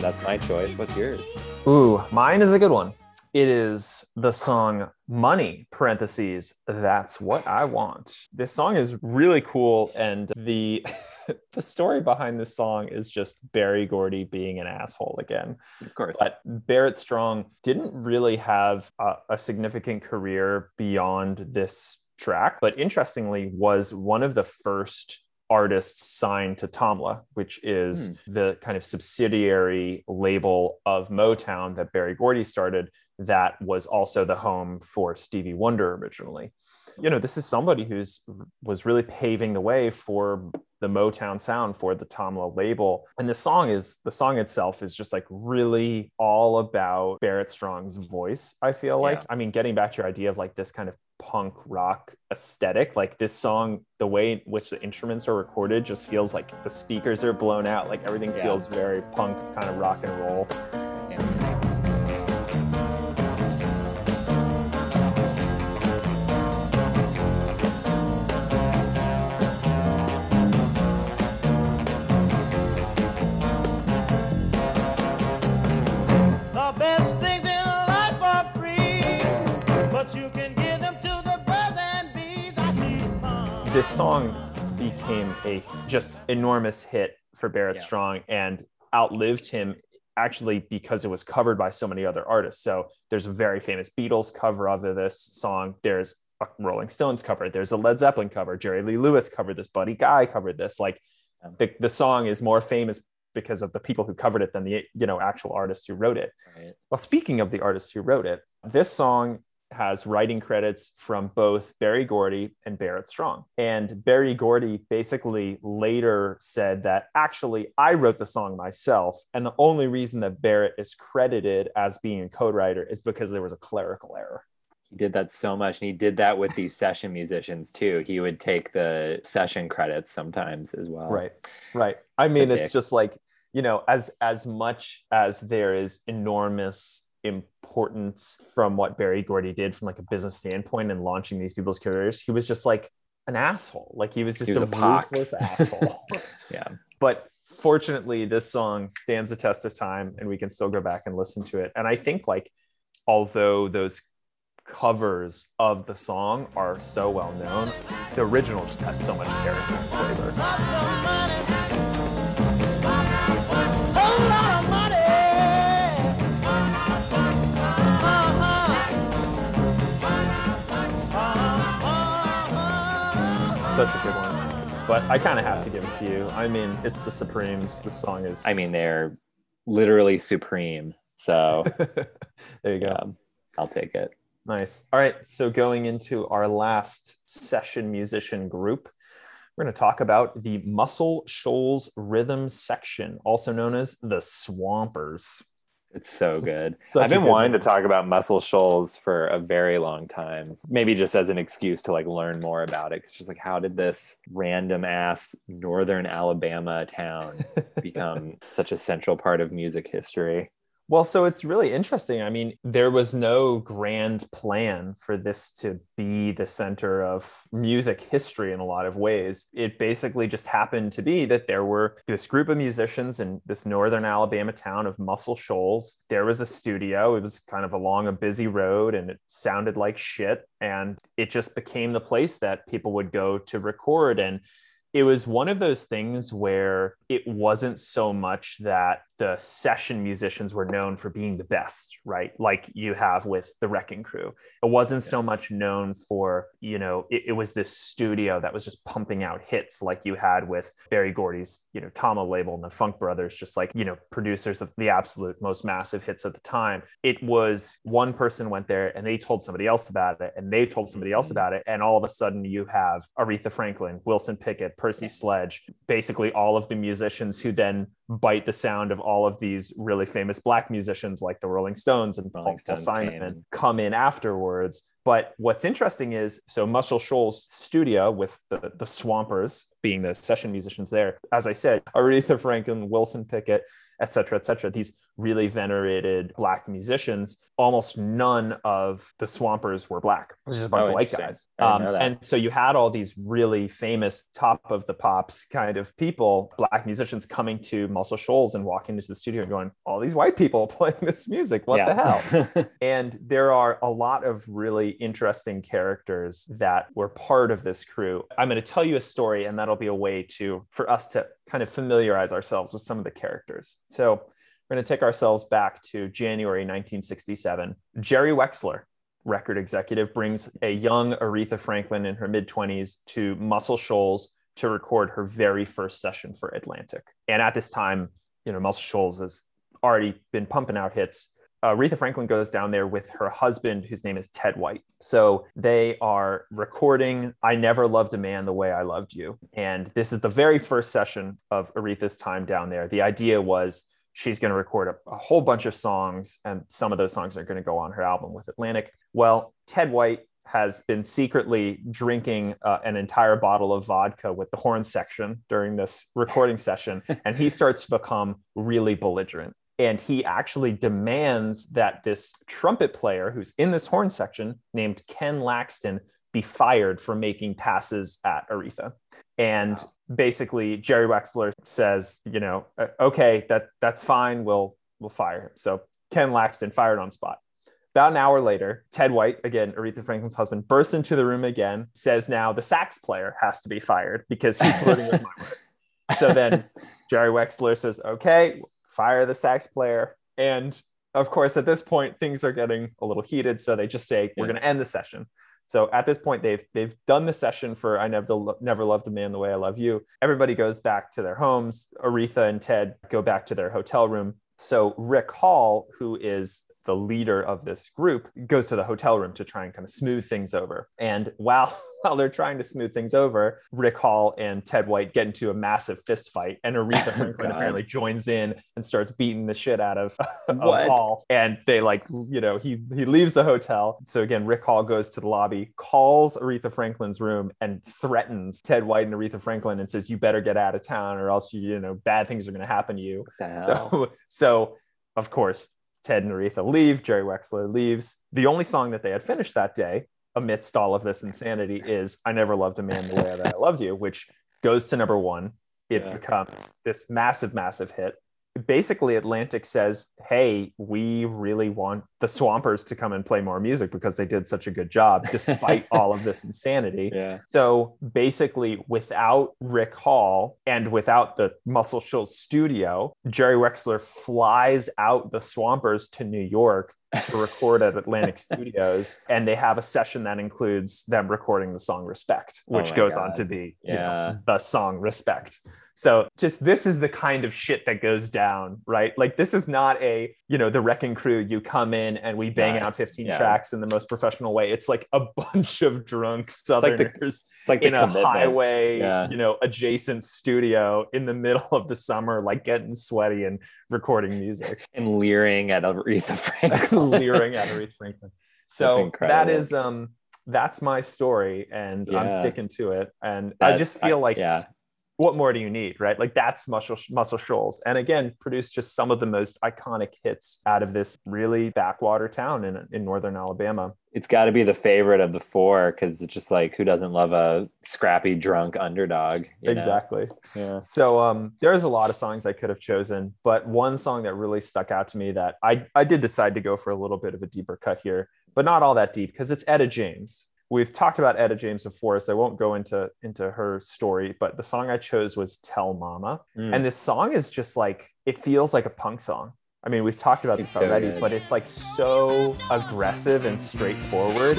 That's my choice. What's yours? Ooh, mine is a good one. It is the song Money, parentheses, That's What I Want. This song is really cool. And the the story behind this song is just Barry Gordy being an asshole again. Of course. But Barrett Strong didn't really have a significant career beyond this track, but interestingly was one of the first artists signed to Tamla, which is the kind of subsidiary label of Motown that Berry Gordy started, that was also the home for Stevie Wonder originally. You know, this is somebody who's was really paving the way for the Motown sound, for the Tamla label. And the song itself is just like really all about Barrett Strong's voice, I feel like. I mean, getting back to your idea of like this kind of punk rock aesthetic, like this song, the way in which the instruments are recorded just feels like the speakers are blown out, like everything feels very punk, kind of rock and roll. This song became a just enormous hit for Barrett Strong and outlived him, actually, because it was covered by so many other artists. So there's a very famous Beatles cover of this song. There's a Rolling Stones cover. There's a Led Zeppelin cover. Jerry Lee Lewis covered this. Buddy Guy covered this. Like the song is more famous because of the people who covered it than the, you know, actual artist who wrote it. Right. Well, speaking of the artist who wrote it, this song has writing credits from both Berry Gordy and Barrett Strong. And Berry Gordy basically later said that, actually, I wrote the song myself. And the only reason that Barrett is credited as being a co-writer is because there was a clerical error. He did that so much. And he did that with these session musicians too. He would take the session credits sometimes as well. Right. I mean, it's just like, you know, as much as there is enormous importance from what Berry Gordy did from like a business standpoint and launching these people's careers, he was just like an asshole. Like he was a ruthless asshole. But fortunately, this song stands the test of time and we can still go back and listen to it. And I think, like, although those covers of the song are so well known, the original just has so much character and flavor. Such a good one, but I kind of have to give it to you. I mean, it's the Supremes. The song is, I mean, they're literally supreme. So there you go. I'll take it. Nice. All right. So going into our last session musician group, we're going to talk about the Muscle Shoals Rhythm Section, also known as the Swampers. It's so good. I've been wanting to talk about Muscle Shoals for a very long time, maybe just as an excuse to like learn more about it. It's just like, how did this random ass northern Alabama town become such a central part of music history? Well, so it's really interesting. I mean, there was no grand plan for this to be the center of music history in a lot of ways. It basically just happened to be that there were this group of musicians in this northern Alabama town of Muscle Shoals. There was a studio. It was kind of along a busy road and it sounded like shit. And it just became the place that people would go to record. And it was one of those things where it wasn't so much that the session musicians were known for being the best, right? Like you have with the Wrecking Crew. It wasn't so much known for, you know, it was this studio that was just pumping out hits like you had with Berry Gordy's, you know, Tamla label and the Funk Brothers, just like, you know, producers of the absolute most massive hits at the time. It was one person went there and they told somebody else about it and they told somebody else about it. And all of a sudden you have Aretha Franklin, Wilson Pickett, Percy Sledge, basically all of the musicians who then bite the sound of all of these really famous Black musicians like the Rolling Stones and Paul Simon come in afterwards. But what's interesting is, so Muscle Shoals studio with the Swampers being the session musicians there, as I said, Aretha Franklin, Wilson Pickett, et cetera, these really venerated Black musicians, almost none of the Swampers were Black. It was just a bunch of white guys. And so you had all these really famous top of the pops kind of people, Black musicians coming to Muscle Shoals and walking into the studio and going, all these white people playing this music, what the hell? And there are a lot of really interesting characters that were part of this crew. I'm going to tell you a story and that'll be a way to, for us to kind of familiarize ourselves with some of the characters. So we're going to take ourselves back to January 1967. Jerry Wexler, record executive, brings a young Aretha Franklin in her mid-20s to Muscle Shoals to record her very first session for Atlantic. And at this time, you know, Muscle Shoals has already been pumping out hits. Aretha Franklin goes down there with her husband, whose name is Ted White. So they are recording I Never Loved a Man the Way I Loved You. And this is the very first session of Aretha's time down there. The idea was she's going to record a whole bunch of songs, and some of those songs are going to go on her album with Atlantic. Well, Ted White has been secretly drinking an entire bottle of vodka with the horn section during this recording session. And he starts to become really belligerent. And he actually demands that this trumpet player who's in this horn section named Ken Laxton be fired for making passes at Aretha. And basically Jerry Wexler says, you know, okay, that's fine. We'll fire him. So Ken Laxton fired on spot. About an hour later, Ted White, again, Aretha Franklin's husband, bursts into the room again, says now the sax player has to be fired because he's flirting with my wife. So then Jerry Wexler says, okay, fire the sax player. And of course, at this point, things are getting a little heated. So they just say, we're going to end the session. So at this point, they've done the session for I Never Loved a Man the Way I Love You. Everybody goes back to their homes. Aretha and Ted go back to their hotel room. So Rick Hall, who is the leader of this group, goes to the hotel room to try and kind of smooth things over. And while they're trying to smooth things over, Rick Hall and Ted White get into a massive fist fight, and Aretha Franklin apparently joins in and starts beating the shit out of Hall. And they, like, you know, he leaves the hotel. So again, Rick Hall goes to the lobby, calls Aretha Franklin's room, and threatens Ted White and Aretha Franklin and says, you better get out of town or else, you know, bad things are going to happen to you. So of course, Ted and Aretha leave, Jerry Wexler leaves. The only song that they had finished that day, amidst all of this insanity, is I Never Loved a Man the Way That I Loved You, which goes to number one. It becomes this massive, massive hit. Basically, Atlantic says, hey, we really want the Swampers to come and play more music because they did such a good job despite all of this insanity. Yeah. So basically, without Rick Hall and without the Muscle Shoals studio, Jerry Wexler flies out the Swampers to New York to record at Atlantic Studios, and they have a session that includes them recording the song Respect, which goes on to be you know, the song Respect. So just, this is the kind of shit that goes down, right? Like, this is not a, you know, the Wrecking Crew, you come in and we bang out 15 tracks in the most professional way. It's like a bunch of drunk Southerners it's like in a highway, you know, adjacent studio in the middle of the summer, like getting sweaty and recording music. And leering at Aretha Franklin. So that's my story, and I'm sticking to it. And I just feel like... what more do you need, right? Like, that's Muscle Shoals. And again, produced just some of the most iconic hits out of this really backwater town in northern Alabama. It's got to be the favorite of the four, because it's just like, who doesn't love a scrappy, drunk underdog? Exactly. Yeah. So there's a lot of songs I could have chosen, but one song that really stuck out to me that I did decide to go for a little bit of a deeper cut here, but not all that deep, because it's Etta James. We've talked about Etta James before, so I won't go into her story, but the song I chose was Tell Mama. And this song is just like, it feels like a punk song. I mean, we've talked about this already, but it's like so aggressive and straightforward.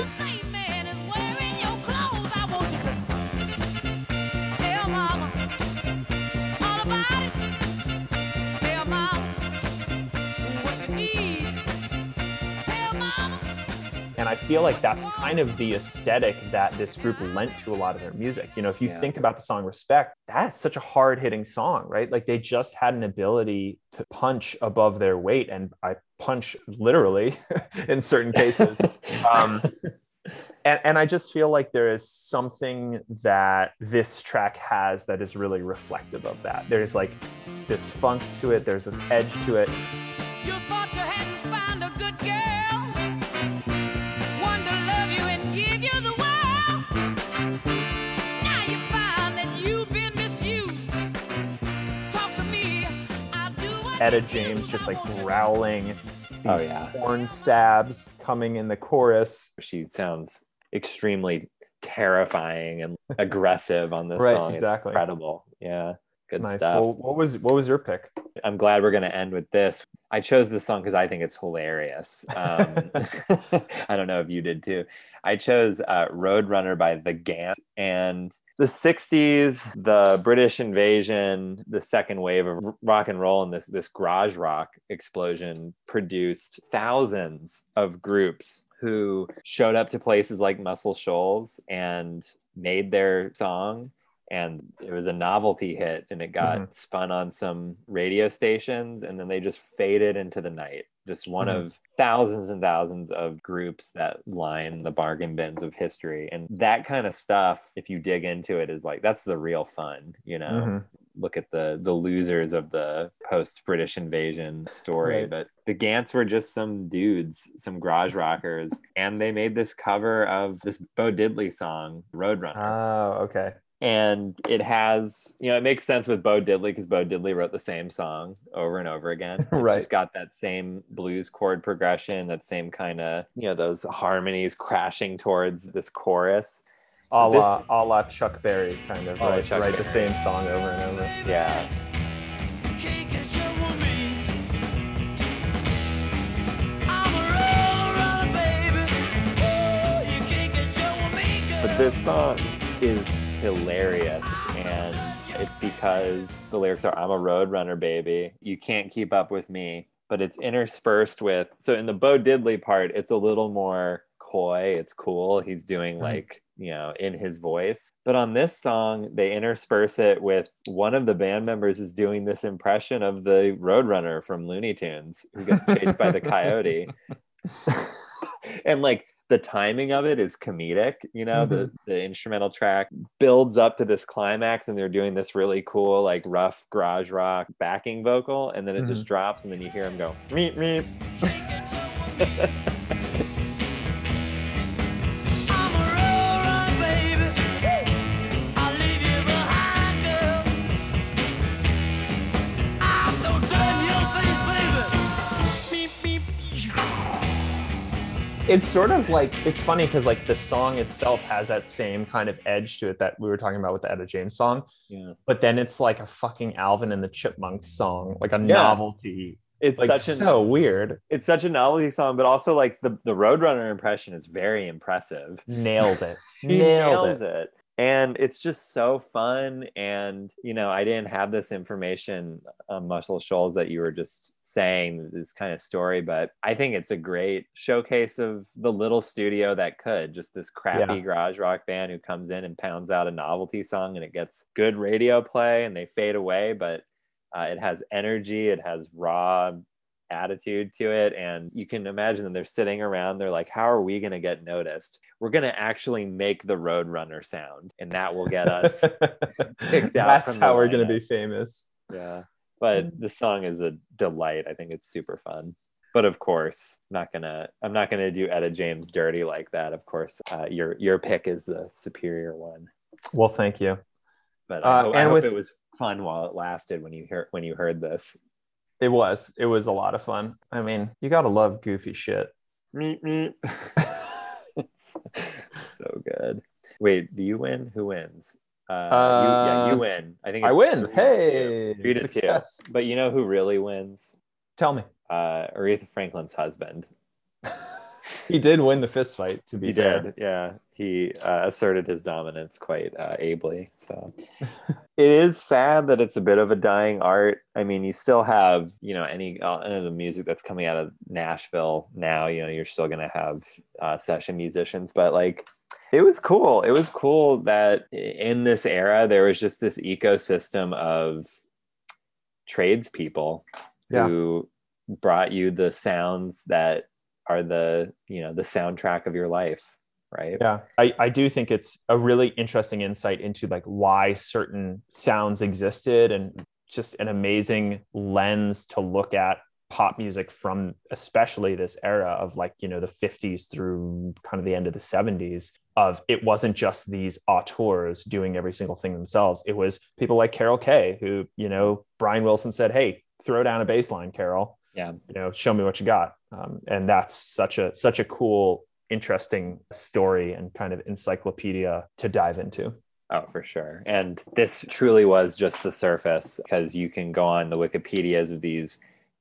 And I feel like that's kind of the aesthetic that this group lent to a lot of their music. You know, if you think about the song Respect, that's such a hard-hitting song, right? Like, they just had an ability to punch above their weight, and I punch literally in certain cases. And I just feel like there is something that this track has that is really reflective of that. There's like this funk to it. There's this edge to it. You thought you hadn't found a good girl. Etta James just like growling, these horn stabs coming in the chorus. She sounds extremely terrifying and aggressive on this song. It's incredible. Yeah. Good nice. Stuff. Well, what was your pick? I'm glad we're going to end with this. I chose this song because I think it's hilarious. I don't know if you did too. I chose Roadrunner by The Gant. And the 60s, the British invasion, the second wave of rock and roll, and this garage rock explosion produced thousands of groups who showed up to places like Muscle Shoals and made their song. And it was a novelty hit, and it got spun on some radio stations, and then they just faded into the night. Just one of thousands and thousands of groups that line the bargain bins of history. And that kind of stuff, if you dig into it, is like, that's the real fun, you know? Look at the losers of the post-British invasion story. Right. But the Gants were just some dudes, some garage rockers, and they made this cover of this Bo Diddley song, Roadrunner. Oh, okay. And it has, you know, it makes sense with Bo Diddley because Bo Diddley wrote the same song over and over again. It's right. just got that same blues chord progression, that same kind of, you know, those harmonies crashing towards this chorus. A la Chuck Berry, kind of, right? Write the same song over and over. Yeah. But this song is hilarious, and it's because the lyrics are, I'm a roadrunner, baby, you can't keep up with me. But it's interspersed with, so in the Bo Diddley part, it's a little more coy, it's cool, he's doing like, you know, in his voice. But on this song, they intersperse it with, one of the band members is doing this impression of the Roadrunner from Looney Tunes who gets chased by the coyote. And like, the timing of it is comedic, you know, the instrumental track builds up to this climax, and they're doing this really cool, like, rough garage rock backing vocal, and then it just drops, and then you hear them go, meep, meep. It's sort of like, it's funny because like the song itself has that same kind of edge to it that we were talking about with the Etta James song. Yeah. But then it's like a fucking Alvin and the Chipmunks song, like a novelty. It's like, so weird. It's such a novelty song, but also like the Roadrunner impression is very impressive. Nailed it. Nails it. And it's just so fun. And, you know, I didn't have this information on Muscle Shoals that you were just saying, this kind of story, but I think it's a great showcase of the little studio that could, just this crappy garage rock band who comes in and pounds out a novelty song, and it gets good radio play and they fade away, but it has energy, it has raw attitude to it. And you can imagine them, they're sitting around, they're like, how are we going to get noticed? We're going to actually make the Roadrunner sound, and that will get us kicked out. That's how we're going to be famous. Yeah. But the song is a delight. I think it's super fun. But of course, I'm not gonna do Etta James dirty like that. Of course, your pick is the superior one. Well, thank you. But I hope it was fun while it lasted when you heard this. It was a lot of fun. I mean, you gotta love goofy shit. Meep, meep. So good. Wait, do you win? Who wins? You win. I think it's, I win. 3-2. But you know who really wins? Tell me. Aretha Franklin's husband. He did win the fist fight, to be fair. He did, yeah. He asserted his dominance quite ably. So it is sad that it's a bit of a dying art. I mean, you still have, you know, any of the music that's coming out of Nashville now, you know, you're still going to have session musicians, but like, it was cool. It was cool that in this era, there was just this ecosystem of tradespeople who brought you the sounds that are the, you know, the soundtrack of your life, right? Yeah, I do think it's a really interesting insight into like why certain sounds existed, and just an amazing lens to look at pop music from, especially this era of like, you know, the 50s through kind of the end of the 70s, of it wasn't just these auteurs doing every single thing themselves. It was people like Carol Kaye who, you know, Brian Wilson said, hey, throw down a bass line, Carol. Yeah. You know, show me what you got. And that's such a cool, interesting story and kind of encyclopedia to dive into. Oh, for sure. And this truly was just the surface, because you can go on the Wikipedias of these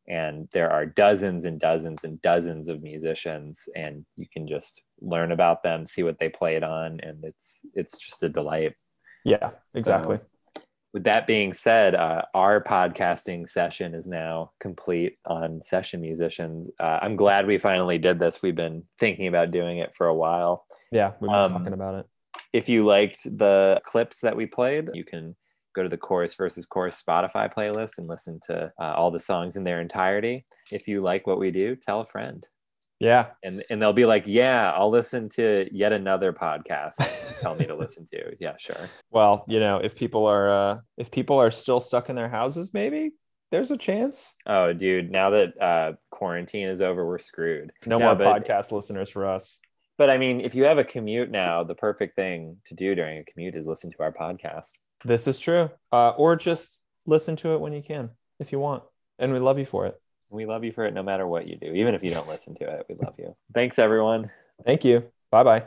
and there are dozens and dozens and dozens of musicians, and you can just learn about them, see what they played on, and it's just a delight. Yeah, exactly. So, with that being said, our podcasting session is now complete on session musicians. I'm glad we finally did this. We've been thinking about doing it for a while. Yeah, we've been talking about it. If you liked the clips that we played, you can go to the Chorus versus Chorus Spotify playlist and listen to all the songs in their entirety. If you like what we do, tell a friend. Yeah. And they'll be like, yeah, I'll listen to yet another podcast tell me to listen to. Yeah, sure. Well, you know, if people are still stuck in their houses, maybe there's a chance. Oh, dude, now that quarantine is over, we're screwed. No more podcast listeners for us. But I mean, if you have a commute now, the perfect thing to do during a commute is listen to our podcast. This is true. Or just listen to it when you can, if you want. And we love you for it. We love you for it no matter what you do. Even if you don't listen to it, we love you. Thanks, everyone. Thank you. Bye-bye.